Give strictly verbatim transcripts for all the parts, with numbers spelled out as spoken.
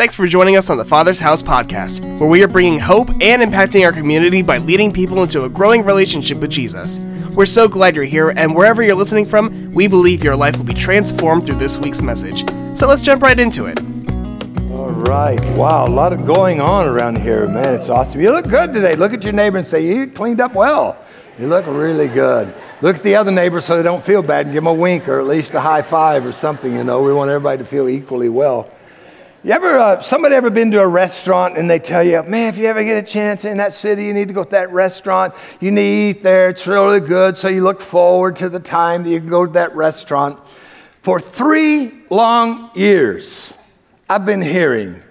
Thanks for joining us on the Father's House podcast, where we are bringing hope and impacting our community by leading people into a growing relationship with Jesus. We're so glad you're here, and wherever you're listening from, we believe your life will be transformed through this week's message. So let's jump right into it. All right. Wow, a lot of going on around here. Man, it's awesome. You look good today. Look at your neighbor and say, you cleaned up well. You look really good. Look at the other neighbor so they don't feel bad and give them a wink or at least a high five or something, you know. We want everybody to feel equally well. You ever, uh, somebody ever been to a restaurant and they tell you, man, if you ever get a chance in that city, you need to go to that restaurant. You need to eat there. It's really good. So you look forward to the time that you can go to that restaurant. For three long years, I've been hearing,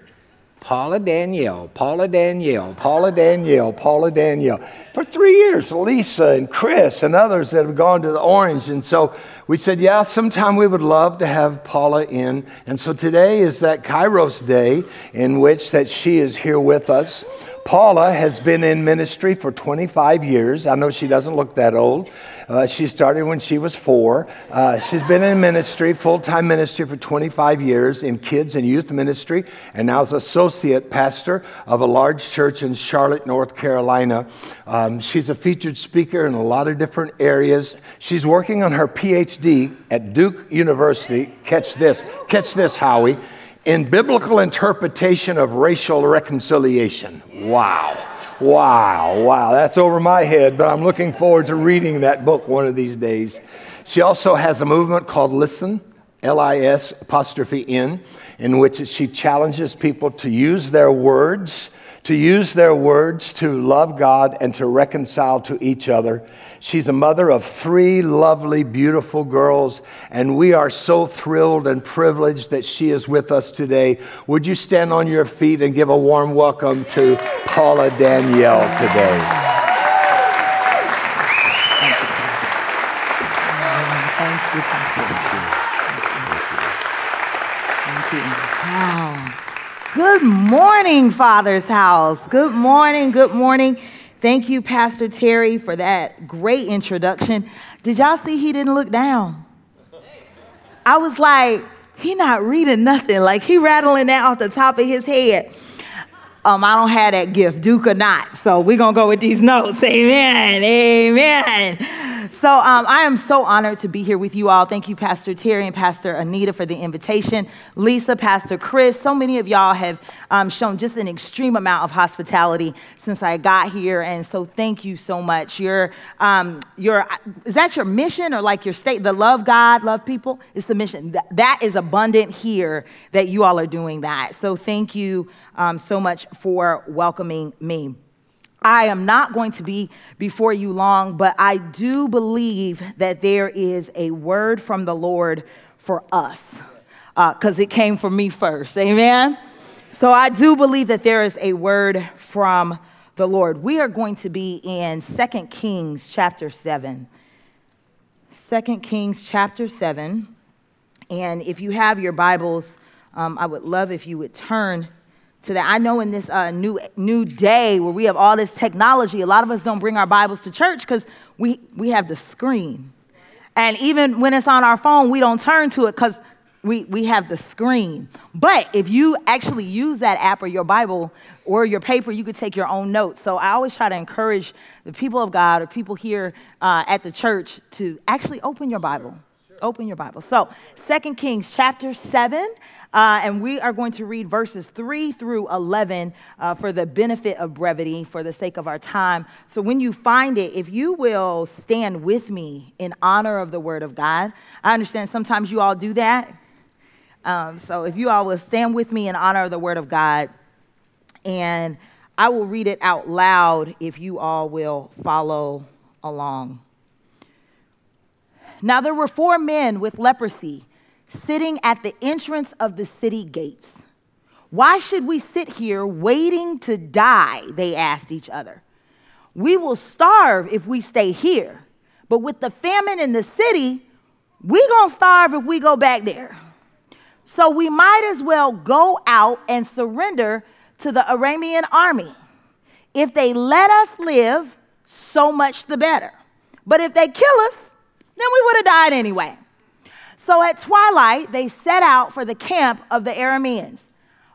Paula Danielle, Paula Danielle, Paula Danielle, Paula Danielle. For three years, Lisa and Chris and others that have gone to the Orange. And so we said, yeah, sometime we would love to have Paula in. And so today is that Kairos day in which that she is here with us. Paula has been in ministry for twenty-five years. I know she doesn't look that old. Uh, she started when she was four. Uh, she's been in ministry, full-time ministry for twenty-five years in kids and youth ministry, and now is associate pastor of a large church in Charlotte, North Carolina. Um, she's a featured speaker in a lot of different areas. She's working on her P H D at Duke University. Catch this. Catch this, Howie. In biblical interpretation of racial reconciliation. Wow. Wow. Wow. That's over my head, but I'm looking forward to reading that book one of these days. She also has a movement called Listen, L I S apostrophe N, in which she challenges people to use their words, to use their words to love God and to reconcile to each other. She's a mother of three lovely, beautiful girls, and we are so thrilled and privileged that she is with us today. Would you stand on your feet and give a warm welcome to Paula Danielle today? Thank you, Pastor. Thank you. Thank you. Wow. Good morning, Father's House. Good morning, good morning. Thank you, Pastor Terry, for that great introduction. Did y'all see he didn't look down? I was like, he not reading nothing. Like, he rattling that off the top of his head. Um, I don't have that gift, Duke or not. So we're going to go with these notes. Amen. Amen. So um, I am so honored to be here with you all. Thank you, Pastor Terry and Pastor Anita, for the invitation. Lisa, Pastor Chris, so many of y'all have um, shown just an extreme amount of hospitality since I got here. And so thank you so much. Your, um, your, is that your mission or like your state? The love God, love people? It's the mission. Th- that is abundant here that you all are doing that. So thank you um, so much for welcoming me. I am not going to be before you long, but I do believe that there is a word from the Lord for us, because uh, it came from me first. Amen? So I do believe that there is a word from the Lord. We are going to be in Second Kings chapter seven. Second Kings chapter seven. And if you have your Bibles, um, I would love if you would turn to that. I know in this uh, new new day where we have all this technology, a lot of us don't bring our Bibles to church because we, we have the screen. And even when it's on our phone, we don't turn to it because we, we have the screen. But if you actually use that app or your Bible or your paper, you could take your own notes. So I always try to encourage the people of God or people here uh, at the church to actually open your Bible. Open your Bible. So Second Kings chapter seven, uh, and we are going to read verses three through eleven uh, for the benefit of brevity, for the sake of our time. So when you find it, if you will stand with me in honor of the word of God. I understand sometimes you all do that. Um, so if you all will stand with me in honor of the word of God, and I will read it out loud if you all will follow along. Now there were four men with leprosy sitting at the entrance of the city gates. Why should we sit here waiting to die? They asked each other. We will starve if we stay here, but with the famine in the city, we gonna starve if we go back there. So we might as well go out and surrender to the Aramean army. If they let us live, so much the better. But if they kill us, then we would have died anyway. So at twilight, they set out for the camp of the Arameans.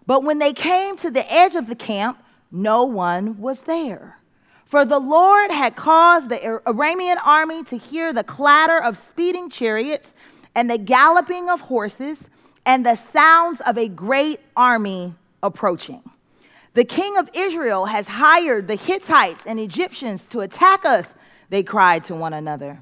But when they came to the edge of the camp, no one was there. For the Lord had caused the Aramean army to hear the clatter of speeding chariots and the galloping of horses and the sounds of a great army approaching. The king of Israel has hired the Hittites and Egyptians to attack us, they cried to one another.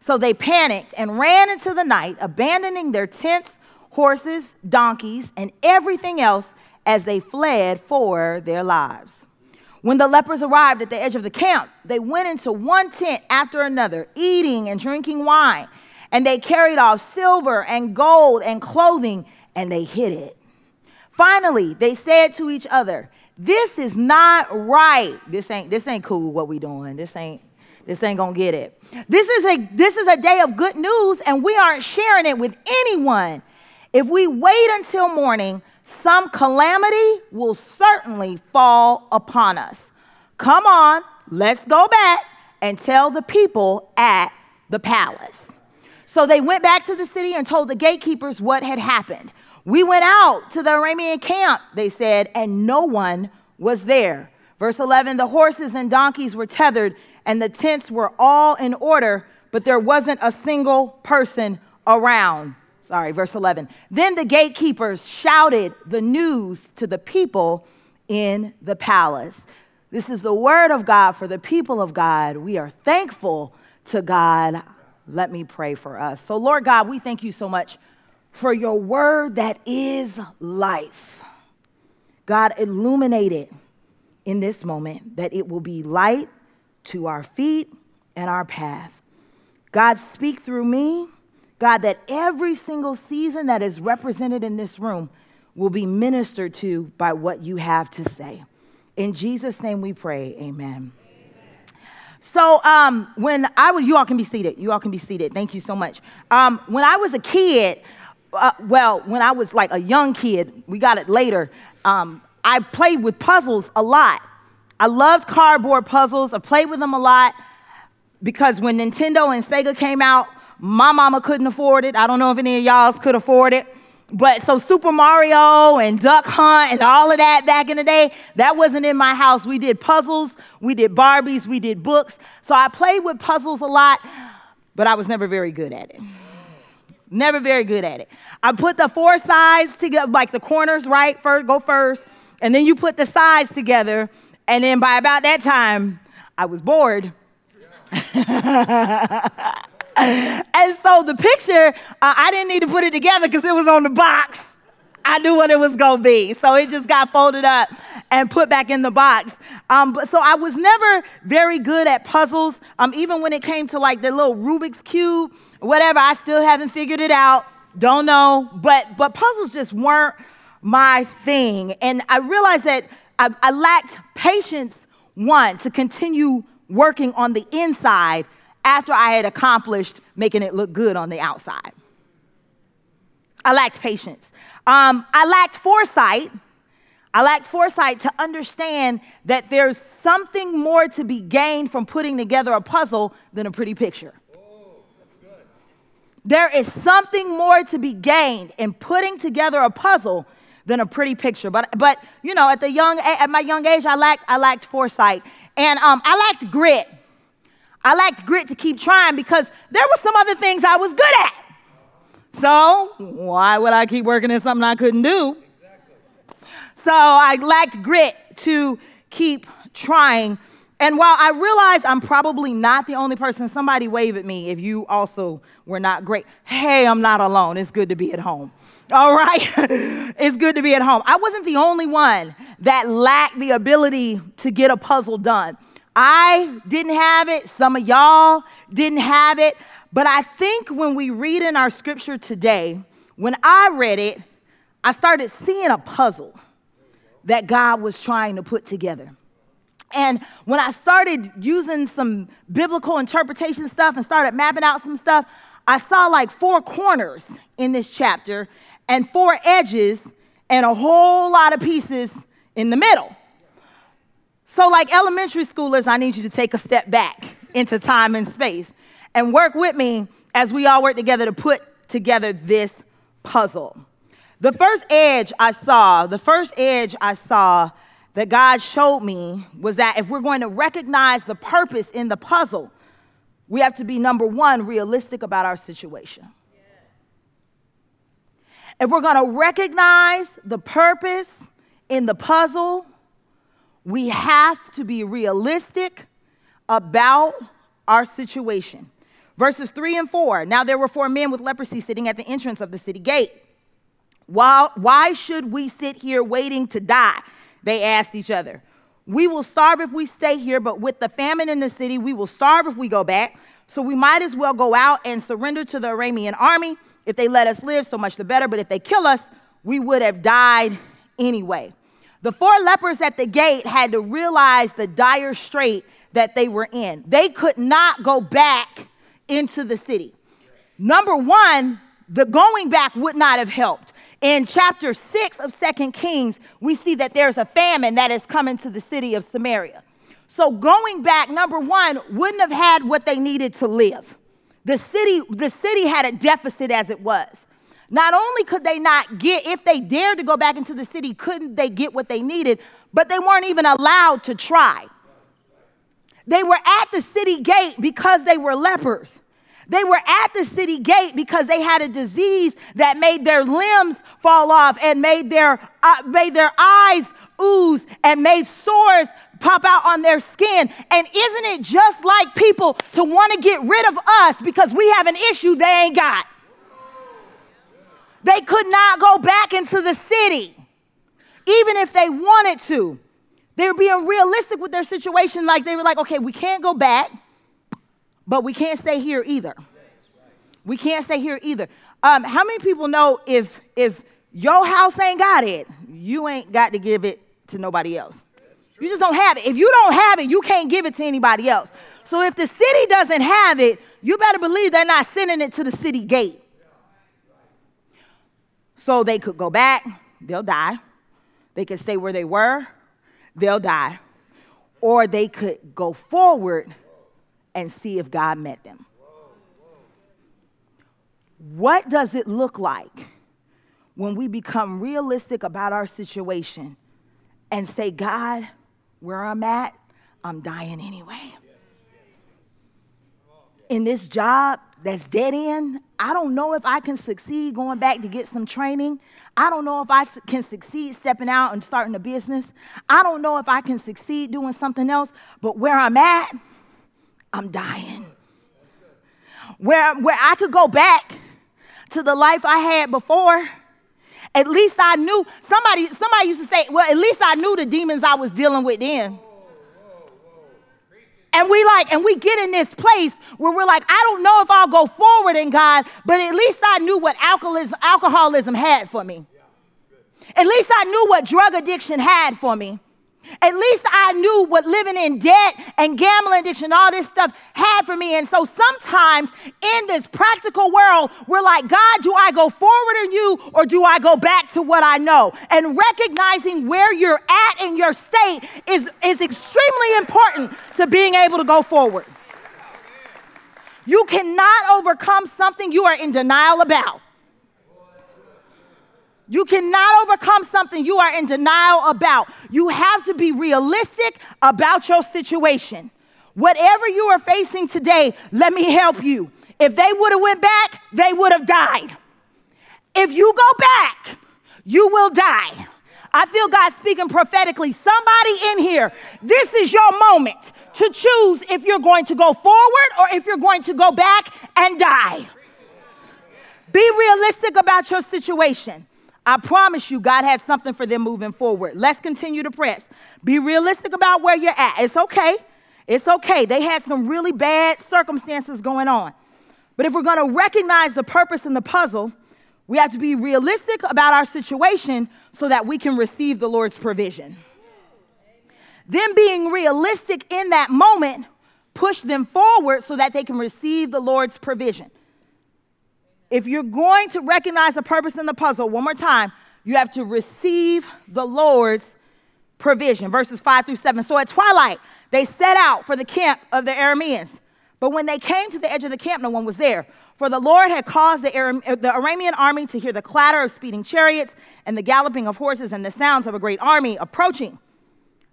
So they panicked and ran into the night, abandoning their tents, horses, donkeys, and everything else as they fled for their lives. When the lepers arrived at the edge of the camp, they went into one tent after another, eating and drinking wine, and they carried off silver and gold and clothing, and they hid it. Finally, they said to each other, "This is not right. This ain't this ain't cool what we doing. This ain't this ain't gonna get it. This is a this is a day of good news, and we aren't sharing it with anyone. If we wait until morning, some calamity will certainly fall upon us. Come on, let's go back and tell the people at the palace." So they went back to the city and told the gatekeepers what had happened. "We went out to the Aramean camp," they said, "and no one was there." Verse eleven, the horses and donkeys were tethered and the tents were all in order, but there wasn't a single person around. Sorry, verse eleven. Then the gatekeepers shouted the news to the people in the palace. This is the word of God for the people of God. We are thankful to God. Let me pray for us. So, Lord God, we thank you so much for your word that is life. God, illuminate it in this moment, that it will be light to our feet and our path. God, speak through me. God, that every single season that is represented in this room will be ministered to by what you have to say. In Jesus' name we pray, amen. Amen. So um, when I was, you all can be seated. You all can be seated. Thank you so much. Um, when I was a kid, uh, well, when I was like a young kid, we got it later, um, I played with puzzles a lot. I loved cardboard puzzles. I played with them a lot because when Nintendo and Sega came out, my mama couldn't afford it. I don't know if any of y'all could afford it. But so Super Mario and Duck Hunt and all of that back in the day, that wasn't in my house. We did puzzles, we did Barbies, we did books. So I played with puzzles a lot, but I was never very good at it. Never very good at it. I put the four sides together, like the corners, right? First, go first. And then you put the sides together. And then by about that time, I was bored. Yeah. And so the picture, uh, I didn't need to put it together because it was on the box. I knew what it was going to be. So it just got folded up and put back in the box. Um, but so I was never very good at puzzles. Um, even when it came to like the little Rubik's Cube, whatever, I still haven't figured it out. Don't know. But, but puzzles just weren't my thing. And I realized that I, I lacked patience, one, to continue working on the inside after I had accomplished making it look good on the outside. I lacked patience. Um, I lacked foresight. I lacked foresight to understand that there's something more to be gained from putting together a puzzle than a pretty picture. Oh, that's good. There is something more to be gained in putting together a puzzle than a pretty picture. But, but you know, at the young, at my young age, I lacked, I lacked foresight. And um, I lacked grit. I lacked grit to keep trying because there were some other things I was good at. So why would I keep working at something I couldn't do? Exactly. So I lacked grit to keep trying. And while I realize I'm probably not the only person, somebody wave at me if you also were not great. Hey, I'm not alone. It's good to be at home. All right? It's good to be at home. I wasn't the only one that lacked the ability to get a puzzle done. I didn't have it. Some of y'all didn't have it. But I think when we read in our scripture today, when I read it, I started seeing a puzzle that God was trying to put together. And when I started using some biblical interpretation stuff and started mapping out some stuff, I saw like four corners in this chapter and four edges and a whole lot of pieces in the middle. So like elementary schoolers, I need you to take a step back into time and space and work with me as we all work together to put together this puzzle. The first edge I saw, the first edge I saw that God showed me was that if we're going to recognize the purpose in the puzzle, we have to be, number one, realistic about our situation. Yes. If we're going to recognize the purpose in the puzzle, we have to be realistic about our situation. Verses three and four. Now there were four men with leprosy sitting at the entrance of the city gate. Why, why should we sit here waiting to die? They asked each other. We will starve if we stay here, but with the famine in the city, we will starve if we go back. So we might as well go out and surrender to the Aramean army. If they let us live, so much the better. But if they kill us, we would have died anyway. The four lepers at the gate had to realize the dire strait that they were in. They could not go back into the city. Number one, the going back would not have helped. In chapter six of Second Kings, we see that there's a famine that is coming to the city of Samaria. So going back, number one, wouldn't have had what they needed to live. The city, the city had a deficit as it was. Not only could they not get, if they dared to go back into the city, couldn't they get what they needed, but they weren't even allowed to try. They were at the city gate because they were lepers. They were at the city gate because they had a disease that made their limbs fall off and made their, uh, made their eyes ooze and made sores pop out on their skin. And isn't it just like people to want to get rid of us because we have an issue they ain't got? They could not go back into the city, even if they wanted to. They were being realistic with their situation. Like they were like, okay, we can't go back, but we can't stay here either. We can't stay here either. Um, how many people know if if your house ain't got it, you ain't got to give it to nobody else? You just don't have it. If you don't have it, you can't give it to anybody else. So if the city doesn't have it, you better believe they're not sending it to the city gate. So they could go back, they'll die. They could stay where they were, they'll die. Or they could go forward and see if God met them. What does it look like when we become realistic about our situation and say, God, where I'm at, I'm dying anyway. In this job that's dead end, I don't know if I can succeed going back to get some training. I don't know if I can succeed stepping out and starting a business. I don't know if I can succeed doing something else, but where I'm at, I'm dying. Where, where I could go back to the life I had before, at least I knew. Somebody, somebody used to say, well, at least I knew the demons I was dealing with then. And we like, and we get in this place where we're like, I don't know if I'll go forward in God, but at least I knew what alcoholism, alcoholism had for me. At least I knew what drug addiction had for me. At least I knew what living in debt and gambling addiction, all this stuff had for me. And so sometimes in this practical world, we're like, God, do I go forward in you or do I go back to what I know? And recognizing where you're at in your state is, is extremely important to being able to go forward. You cannot overcome something you are in denial about. You cannot overcome something you are in denial about. You have to be realistic about your situation. Whatever you are facing today, let me help you. If they would have went back, they would have died. If you go back, you will die. I feel God speaking prophetically. Somebody in here, this is your moment to choose if you're going to go forward or if you're going to go back and die. Be realistic about your situation. I promise you, God has something for them moving forward. Let's continue to press. Be realistic about where you're at. It's okay. It's okay. They had some really bad circumstances going on. But if we're going to recognize the purpose in the puzzle, we have to be realistic about our situation so that we can receive the Lord's provision. Them being realistic in that moment pushed them forward so that they can receive the Lord's provision. If you're going to recognize the purpose in the puzzle, one more time, you have to receive the Lord's provision. Verses five through seven. So at twilight, they set out for the camp of the Arameans. But when they came to the edge of the camp, no one was there. For the Lord had caused the, Aram- the Aramean army to hear the clatter of speeding chariots and the galloping of horses and the sounds of a great army approaching.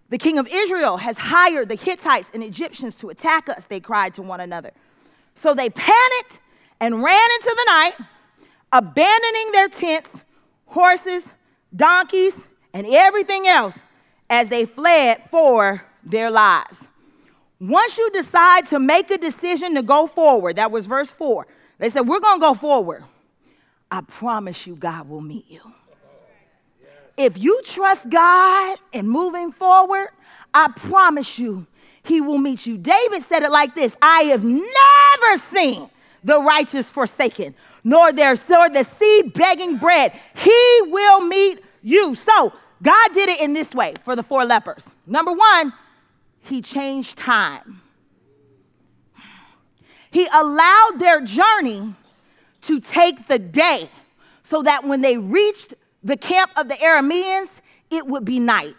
The king of Israel has hired the Hittites and Egyptians to attack us, they cried to one another. So they panicked and ran into the night, abandoning their tents, horses, donkeys, and everything else as they fled for their lives. Once you decide to make a decision to go forward, that was verse four. They said, we're going to go forward. I promise you God will meet you. If you trust God in moving forward, I promise you he will meet you. David said it like this, I have never seen the righteous forsaken, nor their nor the seed begging bread. He will meet you. So God did it in this way for the four lepers. Number one, he changed time. He allowed their journey to take the day so that when they reached the camp of the Arameans, it would be night.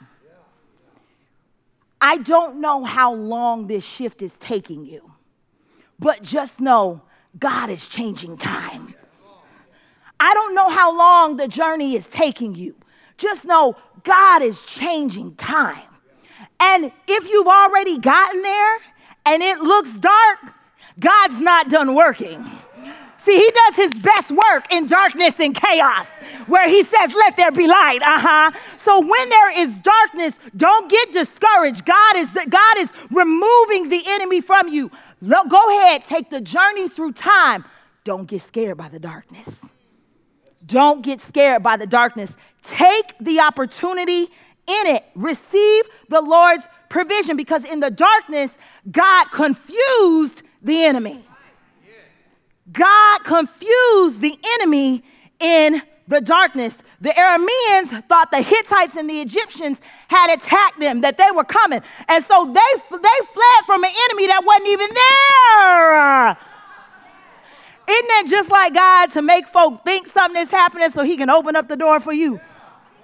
I don't know how long this shift is taking you, but just know God is changing time. I don't know how long the journey is taking you. Just know God is changing time. And if you've already gotten there and it looks dark, God's not done working. See, he does his best work in darkness and chaos, where he says, let there be light, uh-huh. So when there is darkness, don't get discouraged. God is, God is removing the enemy from you. Go ahead, take the journey through time. Don't get scared by the darkness. Don't get scared by the darkness. Take the opportunity in it. Receive the Lord's provision, because in the darkness, God confused the enemy. God confused the enemy in the darkness. The Arameans thought the Hittites and the Egyptians had attacked them, that they were coming. And so they, they fled from an enemy that wasn't even there. Isn't that just like God, to make folk think something is happening so he can open up the door for you?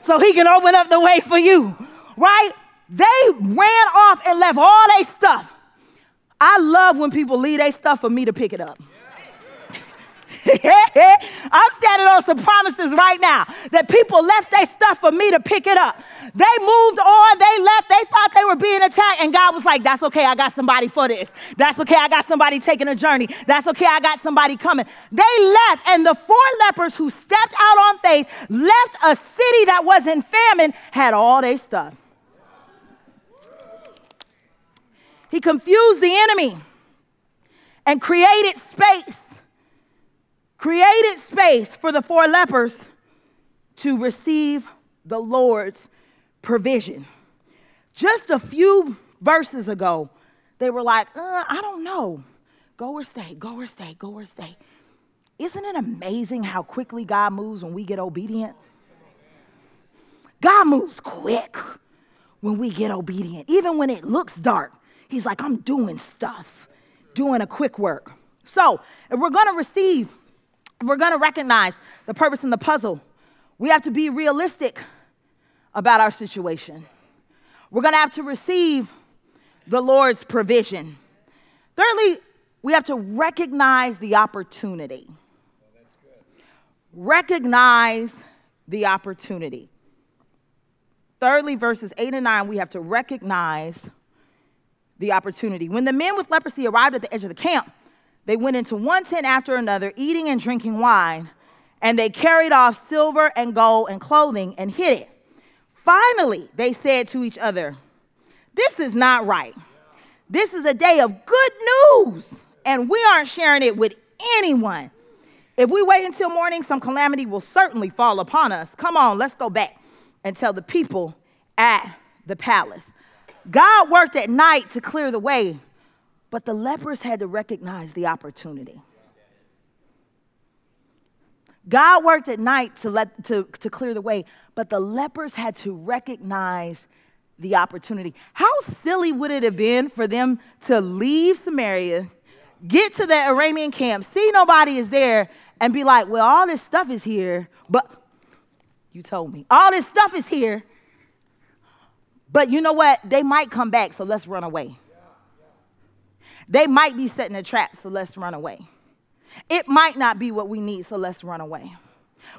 So he can open up the way for you, right? They ran off and left all their stuff. I love when people leave their stuff for me to pick it up. I'm standing on some promises right now that people left their stuff for me to pick it up. They moved on, they left, they thought they were being attacked, and God was like, that's okay, I got somebody for this. That's okay, I got somebody taking a journey. That's okay, I got somebody coming. They left, and the four lepers who stepped out on faith left a city that was in famine, had all their stuff. He confused the enemy and created space created space for the four lepers to receive the Lord's provision. Just a few verses ago, they were like, uh, I don't know. Go or stay, go or stay, go or stay. Isn't it amazing how quickly God moves when we get obedient? God moves quick when we get obedient. Even when it looks dark, he's like, I'm doing stuff, doing a quick work. So if we're going to receive We're going to recognize the purpose in the puzzle. We have to be realistic about our situation. We're going to have to receive the Lord's provision. Thirdly, we have to recognize the opportunity. Well, that's good. Recognize the opportunity. Thirdly, verses eight and nine, we have to recognize the opportunity. When the men with leprosy arrived at the edge of the camp, they went into one tent after another, eating and drinking wine, and they carried off silver and gold and clothing and hid it. Finally, they said to each other, this is not right. This is a day of good news, and we aren't sharing it with anyone. If we wait until morning, some calamity will certainly fall upon us. Come on, let's go back and tell the people at the palace. God worked at night to clear the way, but the lepers had to recognize the opportunity. God worked at night to, let, to, to clear the way, but the lepers had to recognize the opportunity. How silly would it have been for them to leave Samaria, get to the Aramean camp, see nobody is there, and be like, well, all this stuff is here, but you told me. All this stuff is here, but you know what? They might come back, so let's run away. They might be setting a trap, so let's run away. It might not be what we need, so let's run away.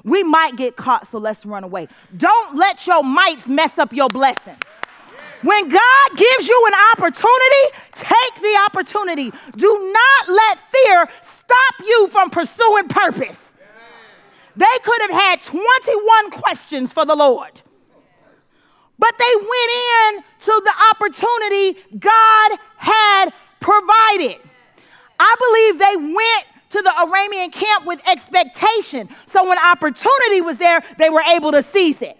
We might get caught, so let's run away. Don't let your mites mess up your blessing. When God gives you an opportunity, take the opportunity. Do not let fear stop you from pursuing purpose. They could have had twenty-one questions for the Lord, but they went in to the opportunity God had provided. I believe they went to the Aramean camp with expectation. So when opportunity was there, they were able to seize it.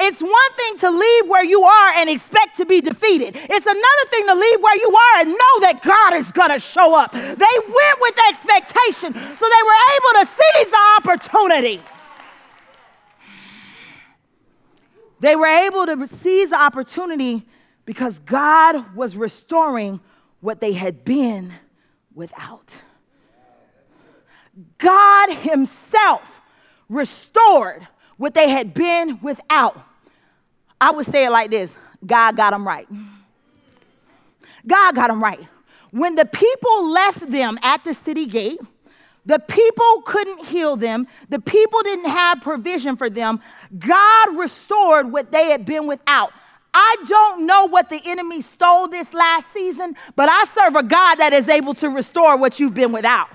It's one thing to leave where you are and expect to be defeated. It's another thing to leave where you are and know that God is going to show up. They went with expectation, so they were able to seize the opportunity. They were able to seize the opportunity because God was restoring what they had been without. God himself restored what they had been without. I would say it like this: God got them right. God got them right. When the people left them at the city gate, the people couldn't heal them. The people didn't have provision for them. God restored what they had been without. I don't know what the enemy stole this last season, but I serve a God that is able to restore what you've been without.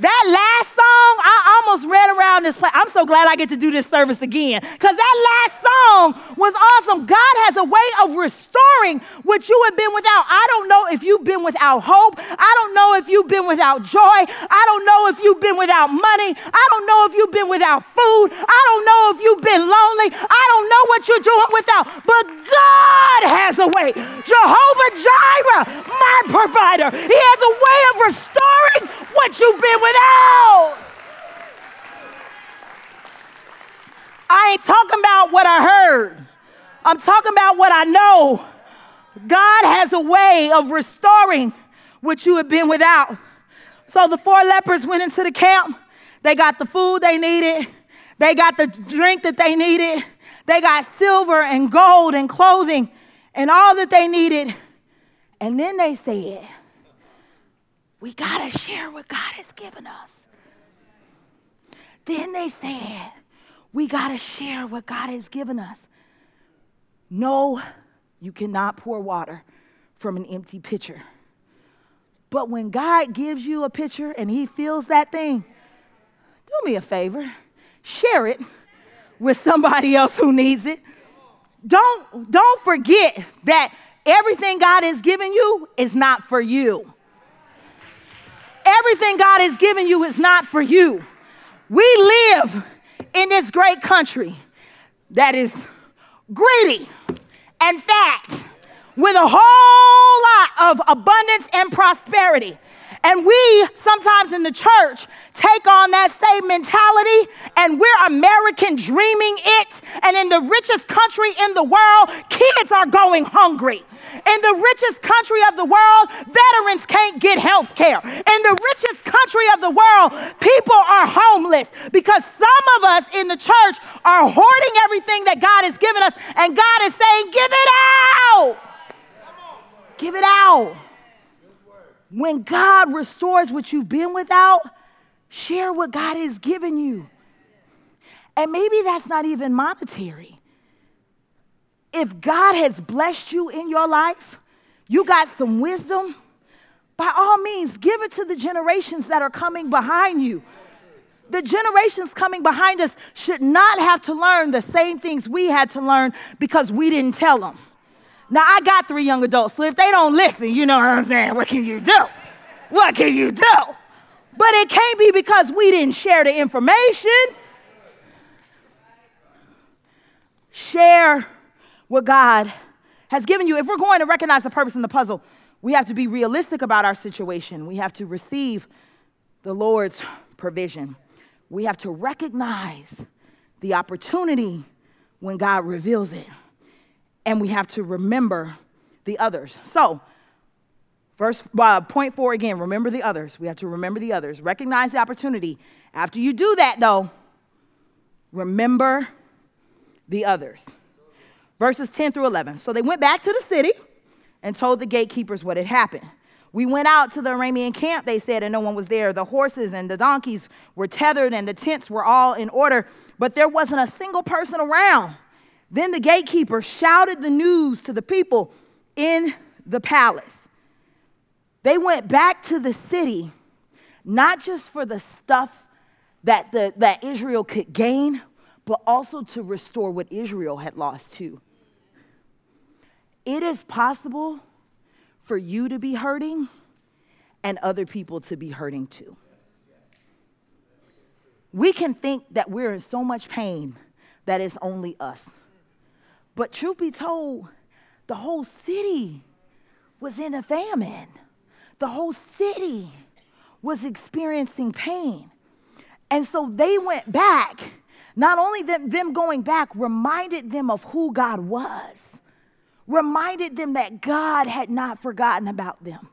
That last song, I almost read around this place. I'm so glad I get to do this service again, because that last song was awesome. God has a way of restoring what you have been without. I don't know if you've been without hope. I don't know if you've been without joy. I don't know if you've been without money. I don't know if you've been without food. I don't know if you've been lonely. I don't know what you're doing without, but God has a way. Jehovah Jireh, my provider, he has a way of restoring what you've been without. I ain't talking about what I heard. I'm talking about what I know. God has a way of restoring what you have been without. So the four lepers went into the camp. They got the food they needed. They got the drink that they needed. They got silver and gold and clothing and all that they needed. And then they said, we got to share what God has given us. Then they said, we got to share what God has given us. No, you cannot pour water from an empty pitcher. But when God gives you a pitcher and he fills that thing, do me a favor, share it with somebody else who needs it. Don't, don't forget that everything God has given you is not for you. Everything God has given you is not for you. We live in this great country that is greedy and fat with a whole lot of abundance and prosperity. And we sometimes in the church take on that same mentality, and we're American dreaming it. And in the richest country in the world, kids are going hungry. In the richest country of the world, veterans can't get health care. In the richest country of the world, people are homeless, because some of us in the church are hoarding everything that God has given us, and God is saying, give it out. Give it out. When God restores what you've been without, share what God has given you. And maybe that's not even monetary. If God has blessed you in your life, you got some wisdom, by all means, give it to the generations that are coming behind you. The generations coming behind us should not have to learn the same things we had to learn because we didn't tell them. Now, I got three young adults, so if they don't listen, you know what I'm saying, what can you do? What can you do? But it can't be because we didn't share the information. Share what God has given you. If we're going to recognize the purpose in the puzzle, we have to be realistic about our situation. We have to receive the Lord's provision. We have to recognize the opportunity when God reveals it. And we have to remember the others. So, verse uh, point four again, remember the others. We have to remember the others. Recognize the opportunity. After you do that, though, remember the others. Verses ten through eleven. So they went back to the city and told the gatekeepers what had happened. We went out to the Aramean camp, they said, and no one was there. The horses and the donkeys were tethered and the tents were all in order, but there wasn't a single person around. Then the gatekeeper shouted the news to the people in the palace. They went back to the city, not just for the stuff that, the, that Israel could gain, but also to restore what Israel had lost too. It is possible for you to be hurting and other people to be hurting too. We can think that we're in so much pain that it's only us. But truth be told, the whole city was in a famine. The whole city was experiencing pain. And so they went back. Not only them, them going back reminded them of who God was. Reminded them that God had not forgotten about them.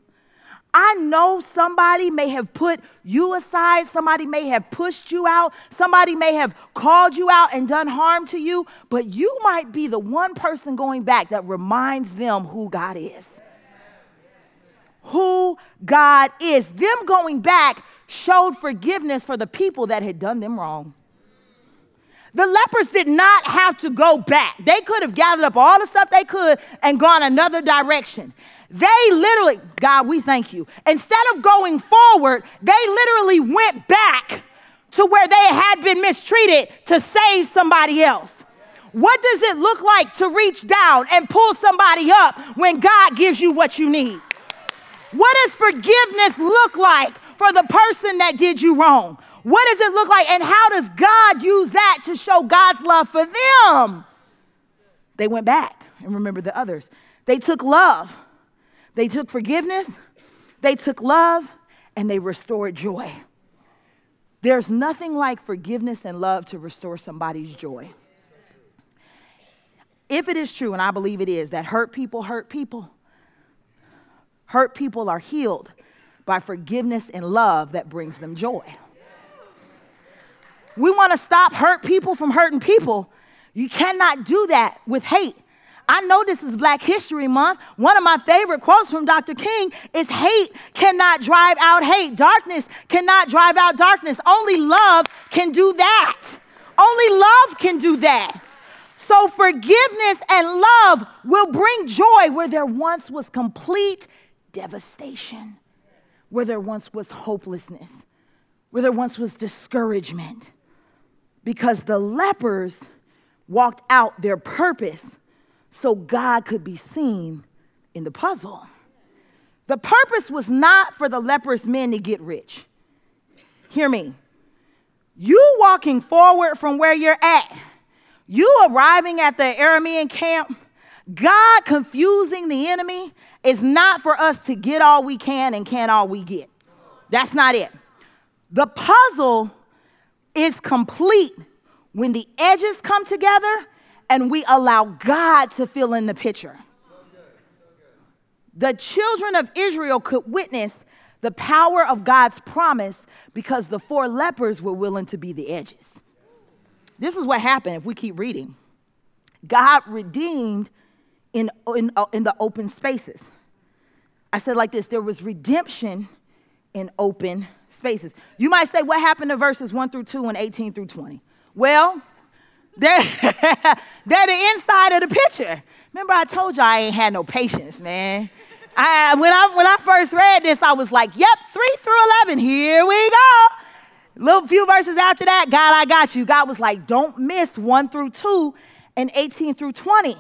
I know somebody may have put you aside. Somebody may have pushed you out. Somebody may have called you out and done harm to you. But you might be the one person going back that reminds them who God is. Who God is. Them going back showed forgiveness for the people that had done them wrong. The lepers did not have to go back. They could have gathered up all the stuff they could and gone another direction. They literally, God, we thank you. Instead of going forward, they literally went back to where they had been mistreated to save somebody else. What does it look like to reach down and pull somebody up when God gives you what you need? What does forgiveness look like for the person that did you wrong? What does it look like? And how does God use that to show God's love for them? They went back and remembered the others. They took love. They took forgiveness. They took love and they restored joy. There's nothing like forgiveness and love to restore somebody's joy. If it is true, and I believe it is, that hurt people hurt people. Hurt people are healed by forgiveness and love that brings them joy. We want to stop hurt people from hurting people. You cannot do that with hate. I know this is Black History Month. One of my favorite quotes from Doctor King is, hate cannot drive out hate. Darkness cannot drive out darkness. Only love can do that. Only love can do that. So forgiveness and love will bring joy where there once was complete devastation, where there once was hopelessness, where there once was discouragement. Because the lepers walked out their purpose so God could be seen in the puzzle. The purpose was not for the leprous men to get rich. Hear me. You walking forward from where you're at, you arriving at the Aramean camp, God confusing the enemy is not for us to get all we can and can all we get. That's not it. The puzzle is complete when the edges come together and we allow God to fill in the picture. The children of Israel could witness the power of God's promise because the four lepers were willing to be the edges. This is what happened if we keep reading. God redeemed in, in, in the open spaces. I said like this, there was redemption in open spaces. You might say, what happened to verses one through two and eighteen through twenty? Well, they're, they're the inside of the picture. Remember I told you I ain't had no patience, man. I, when, I, when I first read this, I was like, yep, three through eleven, here we go. Little few verses after that, God, I got you. God was like, don't miss one through two and eighteen through twenty.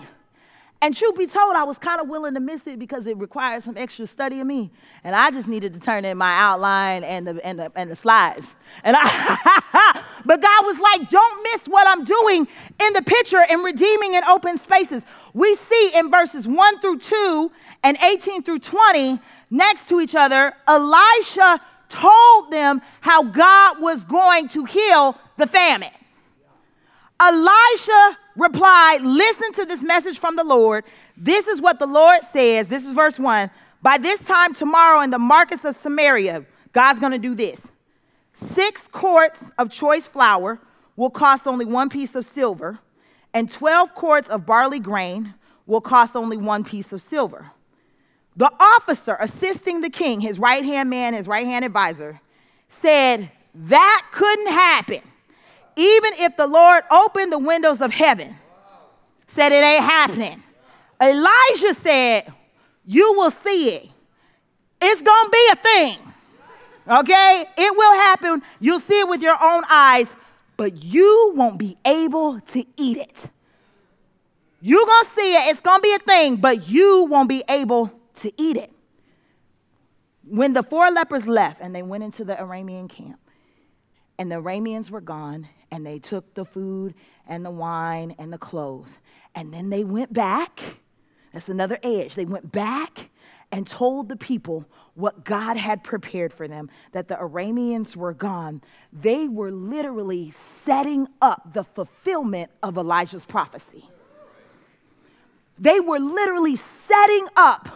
And truth be told, I was kind of willing to miss it because it required some extra study of me. And I just needed to turn in my outline and the and the, and the slides. And I, But God was like, don't miss what I'm doing in the picture and redeeming in open spaces. We see in verses one through two and eighteen through twenty next to each other, Elisha told them how God was going to heal the famine. Elisha replied, listen to this message from the Lord. This is what the Lord says. This is verse one. By this time tomorrow in the markets of Samaria, God's going to do this. Six quarts of choice flour will cost only one piece of silver, and twelve quarts of barley grain will cost only one piece of silver. The officer assisting the king, his right-hand man, his right-hand advisor, said that couldn't happen. Even if the Lord opened the windows of heaven, said it ain't happening. Elijah said, you will see it. It's going to be a thing. Okay? It will happen. You'll see it with your own eyes, but you won't be able to eat it. You're going to see it. It's going to be a thing, but you won't be able to eat it. When the four lepers left and they went into the Aramean camp, and the Arameans were gone, and they took the food and the wine and the clothes. And then they went back. That's another edge. They went back and told the people what God had prepared for them, that the Arameans were gone. They were literally setting up the fulfillment of Elijah's prophecy. They were literally setting up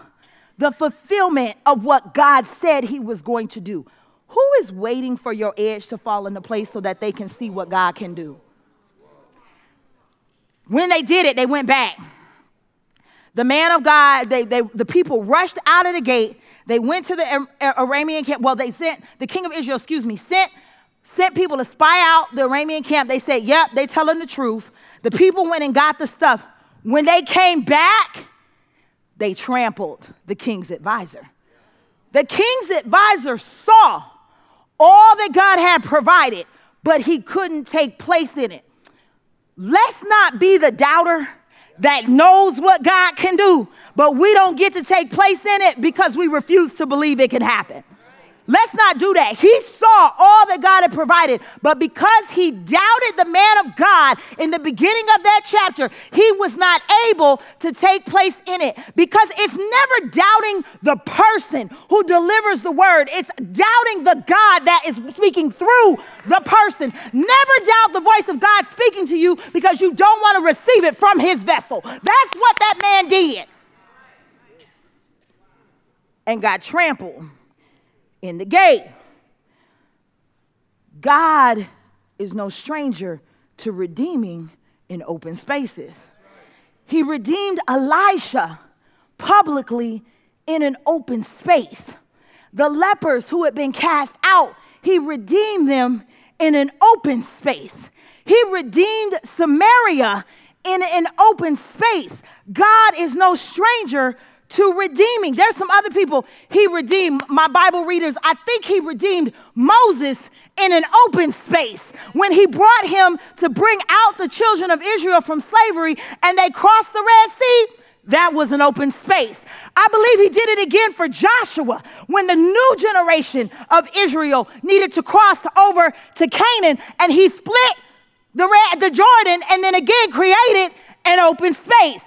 the fulfillment of what God said he was going to do. Who is waiting for your edge to fall into place so that they can see what God can do? When they did it, they went back. The man of God, they, they, the people rushed out of the gate. They went to the Aramean camp. Well, they sent, the king of Israel, excuse me, sent, sent people to spy out the Aramean camp. They said, yep, they telling the truth. The people went and got the stuff. When they came back, they trampled the king's advisor. The king's advisor saw all that God had provided, but he couldn't take place in it. Let's not be the doubter that knows what God can do, but we don't get to take place in it because we refuse to believe it can happen. Let's not do that. He saw all that God had provided, but because he doubted the man of God in the beginning of that chapter, he was not able to take place in it, because it's never doubting the person who delivers the word. It's doubting the God that is speaking through the person. Never doubt the voice of God speaking to you because you don't want to receive it from his vessel. That's what that man did. And got trampled in the gate. God is no stranger to redeeming in open spaces. He redeemed Elisha publicly in an open space. The lepers who had been cast out, he redeemed them in an open space. He redeemed Samaria in an open space. God is no stranger to redeeming. There's some other people he redeemed. My Bible readers, I think he redeemed Moses in an open space when he brought him to bring out the children of Israel from slavery and they crossed the Red Sea. That was an open space. I believe he did it again for Joshua when the new generation of Israel needed to cross over to Canaan, and he split the, Red, the Jordan and then again created an open space.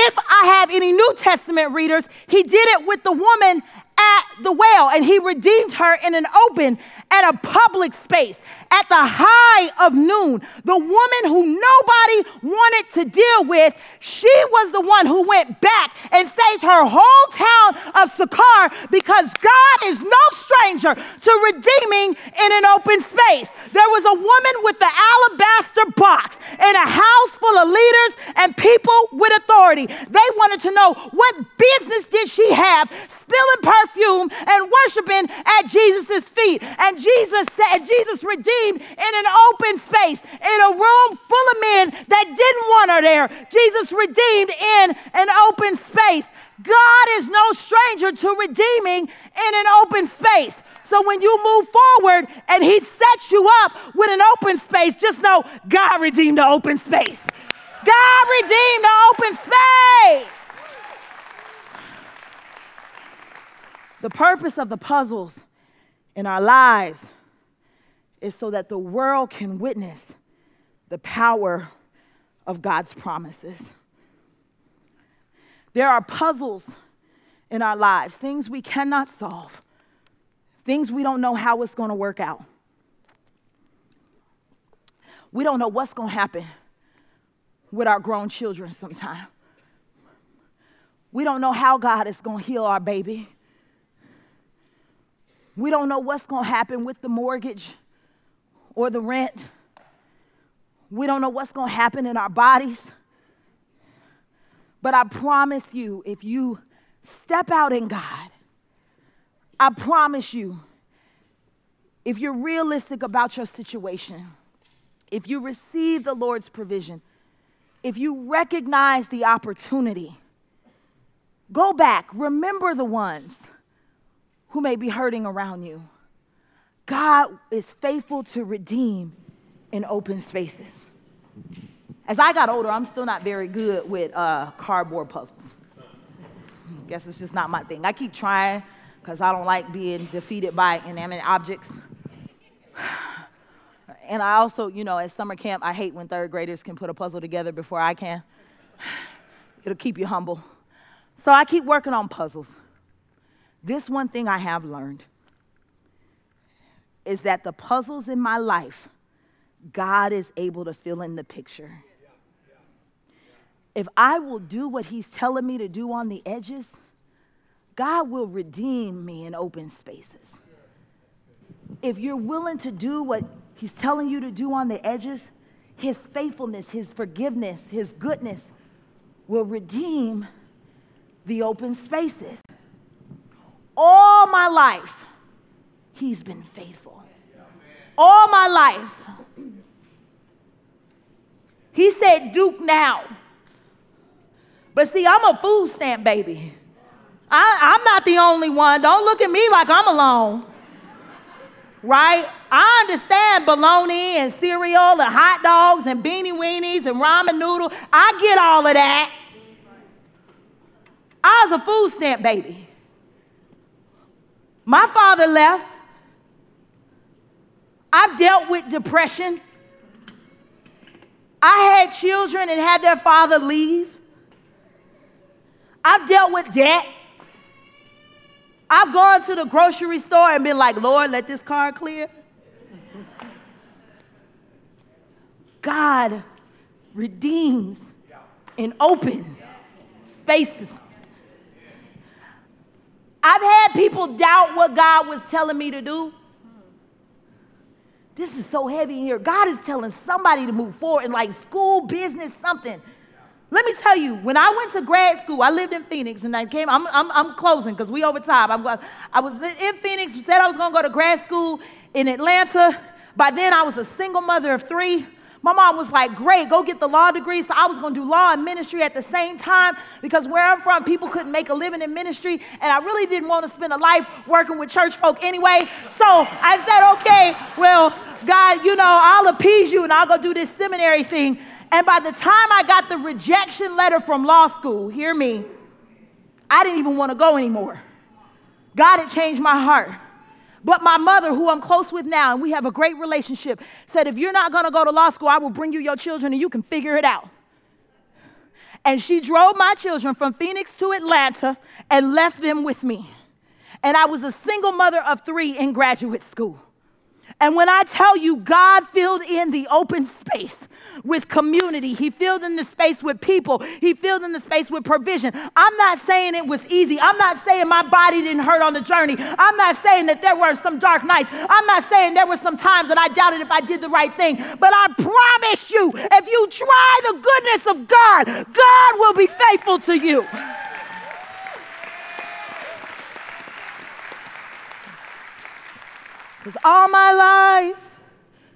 If I have any New Testament readers, he did it with the woman at the well, and he redeemed her in an open, at a public space, at the high of noon. The woman who nobody wanted to deal with, she was the one who went back and saved her whole town of Sakkar, because God is no stranger to redeeming in an open space. There was a woman with the alabaster box in a house full of leaders and people with authority. They wanted to know, what business did she have spilling perfume and worshiping at Jesus' feet? And Jesus said, Jesus redeemed in an open space, in a room full of men that didn't want her there. Jesus redeemed in an open space. God is no stranger to redeeming in an open space. So when you move forward and he sets you up with an open space, just know God redeemed the open space. God redeemed the open space. The purpose of the puzzles in our lives is so that the world can witness the power of God's promises. There are puzzles in our lives, things we cannot solve, things we don't know how it's going to work out. We don't know what's going to happen with our grown children sometime. We don't know how God is going to heal our baby. We don't know what's going to happen with the mortgage or the rent. We don't know what's going to happen in our bodies. But I promise you, if you Step out in God. I promise you, if you're realistic about your situation, if you receive the Lord's provision, if you recognize the opportunity, go back. Remember the ones who may be hurting around you. God is faithful to redeem in open spaces. As I got older, I'm still not very good with uh, cardboard puzzles. I guess it's just not my thing. I keep trying because I don't like being defeated by inanimate objects. And I also, you know, at summer camp, I hate when third graders can put a puzzle together before I can. It'll keep you humble. So I keep working on puzzles. This one thing I have learned is that the puzzles in my life, God is able to fill in the picture. If I will do what he's telling me to do on the edges, God will redeem me in open spaces. If you're willing to do what he's telling you to do on the edges, his faithfulness, his forgiveness, his goodness will redeem the open spaces. All my life, he's been faithful. All my life. He said, Duke now. But see, I'm a food stamp baby. I, I'm not the only one. Don't look at me like I'm alone. Right? I understand bologna and cereal and hot dogs and beanie weenies and ramen noodle. I get all of that. I was a food stamp baby. My father left. I've dealt with depression. I had children and had their father leave. I've dealt with debt. I've gone to the grocery store and been like, Lord, let this card clear. God redeems in open spaces. I've had people doubt what God was telling me to do. This is so heavy here. God is telling somebody to move forward in like school, business, something. Let me tell you, when I went to grad school, I lived in Phoenix, and I came, I'm, I'm, I'm closing because we over time. I'm, I was in Phoenix, said I was going to go to grad school in Atlanta. By then, I was a single mother of three. My mom was like, great, go get the law degree. So I was going to do law and ministry at the same time because where I'm from, people couldn't make a living in ministry, and I really didn't want to spend a life working with church folk anyway. So I said, okay, well, God, you know, I'll appease you, and I'll go do this seminary thing. And by the time I got the rejection letter from law school, hear me, I didn't even want to go anymore. God had changed my heart. But my mother, who I'm close with now, and we have a great relationship, said, if you're not going to go to law school, I will bring you your children and you can figure it out. And she drove my children from Phoenix to Atlanta and left them with me. And I was a single mother of three in graduate school. And when I tell you, God filled in the open space with community. He filled in the space with people. He filled in the space with provision. I'm not saying it was easy. I'm not saying my body didn't hurt on the journey. I'm not saying that there were some dark nights. I'm not saying there were some times that I doubted if I did the right thing. But I promise you, if you try the goodness of God, God will be faithful to you. Because all my life,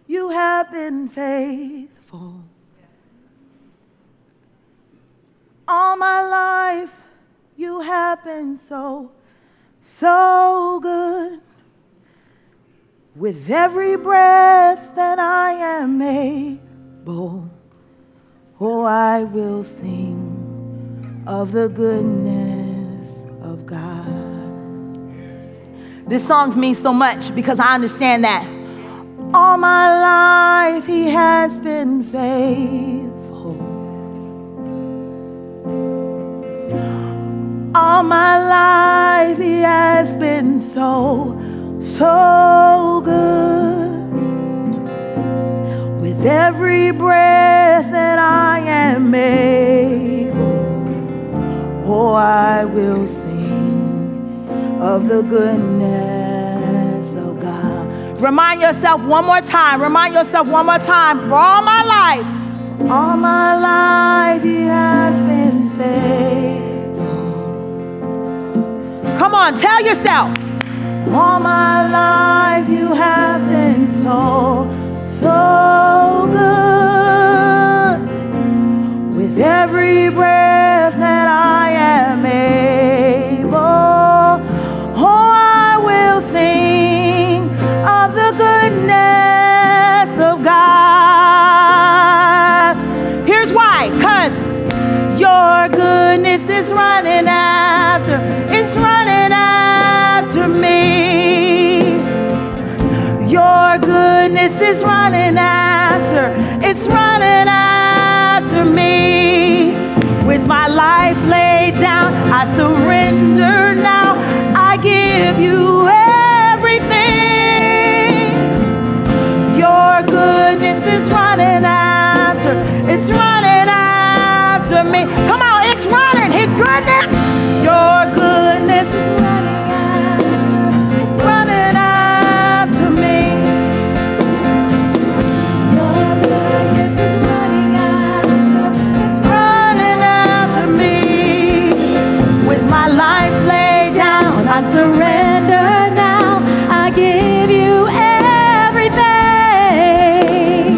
you have been faithful. All my life, you have been so, so good. With every breath that I am able, oh, I will sing of the goodness of God. This song means so much because I understand that. All my life, he has been faithful. All my life, he has been so, so good. With every breath that I am able, oh, I will sing of the goodness. Remind yourself one more time. Remind yourself one more time. For all my life, all my life, he has been faithful. on, tell yourself. All my life you have been so, so good. With every breath that I am able, oh, I will sing of the goodness of God. Here's why, because your goodness is running after, it's running after me. Your goodness is running after, it's running after me. With my life laid down, I surrender now. I give you everything. Your goodness is running after, it's running after me. Come on, it's running, his goodness. Your goodness is running after, it's running after me. Your goodness is running after, it's running after me. With my life laid down, I surrender now. I give you everything.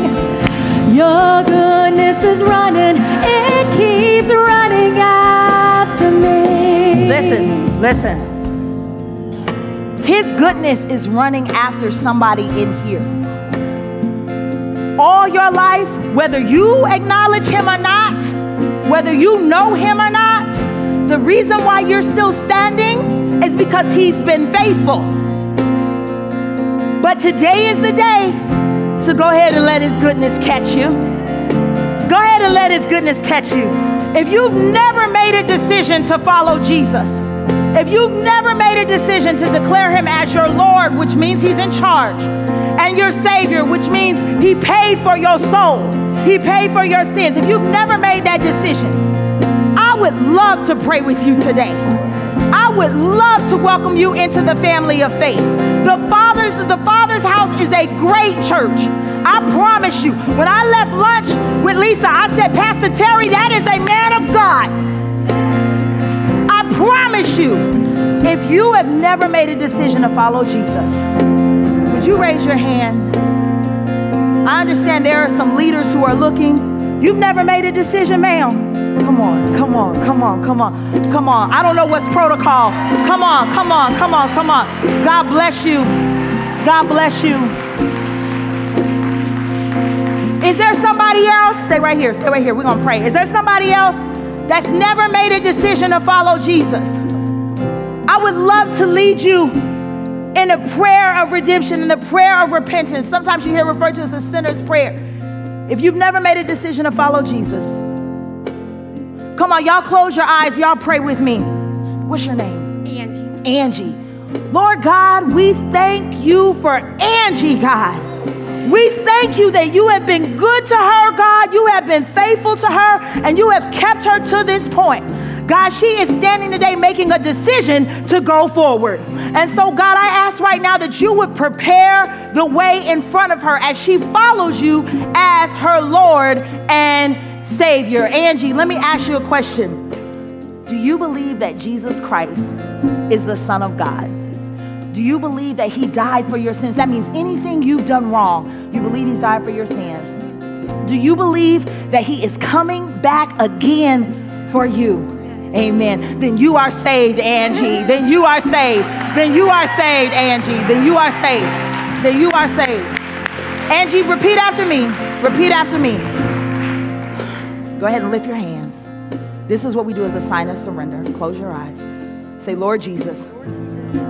Your goodness is running, it keeps running after me. Listen, listen. His goodness is running after somebody in here. All your life, whether you acknowledge him or not, whether you know him or not, the reason why you're still standing is because he's been faithful. But today is the day to go ahead and let his goodness catch you. Go ahead and let his goodness catch you. If you've never made a decision to follow Jesus, if you've never made a decision to declare him as your Lord, which means he's in charge, and your Savior, which means he paid for your soul, he paid for your sins. If you've never made that decision, I would love to pray with you today. I would love to welcome you into the family of faith. The Father's, the Father's House is a great church. I promise you, when I left lunch with Lisa, I said, Pastor Terry, that is a man of God. I promise you, if you have never made a decision to follow Jesus, would you raise your hand? I understand there are some leaders who are looking. You've never made a decision, ma'am. Come on, come on, come on, come on, come on. I don't know what's protocol. Come on, come on, come on, come on. God bless you. God bless you. Is there somebody else? Stay right here, stay right here. We're going to pray. Is there somebody else that's never made a decision to follow Jesus? I would love to lead you in a prayer of redemption, in the prayer of repentance. Sometimes you hear referred to as a sinner's prayer. If you've never made a decision to follow Jesus, come on, y'all close your eyes. Y'all pray with me. What's your name? Angie. Angie. Lord God, we thank you for Angie, God. We thank you that you have been good to her, God. You have been faithful to her, and you have kept her to this point. God, she is standing today making a decision to go forward. And so, God, I ask right now that you would prepare the way in front of her as she follows you as her Lord and Savior. Angie, let me ask you a question. Do you believe that Jesus Christ is the Son of God? Do you believe that he died for your sins? That means anything you've done wrong, you believe he died for your sins. Do you believe that he is coming back again for you? Amen. Then you are saved, Angie. Then you are saved. Then you are saved, Angie. Then you are saved. Then you are saved. Angie, repeat after me. Repeat after me. Go ahead and lift your hands. This is what we do as a sign of surrender. Close your eyes. Say, Lord Jesus,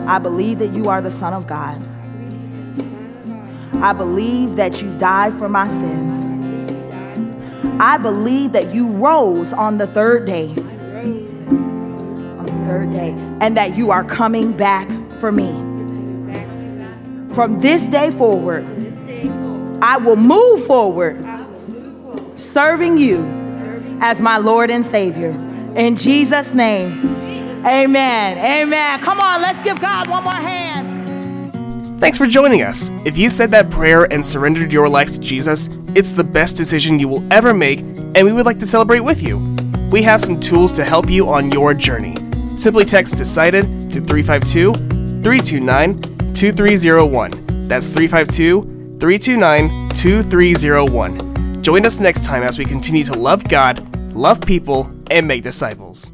I believe that you are the Son of God. I believe that you died for my sins. I believe that you rose on the third day. On the third day. And that you are coming back for me. From this day forward, I will move forward serving you as my Lord and Savior. In Jesus' name, amen, amen. Come on, let's give God one more hand. Thanks for joining us. If you said that prayer and surrendered your life to Jesus, it's the best decision you will ever make, and we would like to celebrate with you. We have some tools to help you on your journey. Simply text DECIDED to three five two, three two nine, two three zero one. That's three five two, three two nine, two three zero one. Join us next time as we continue to love God, love people, and make disciples.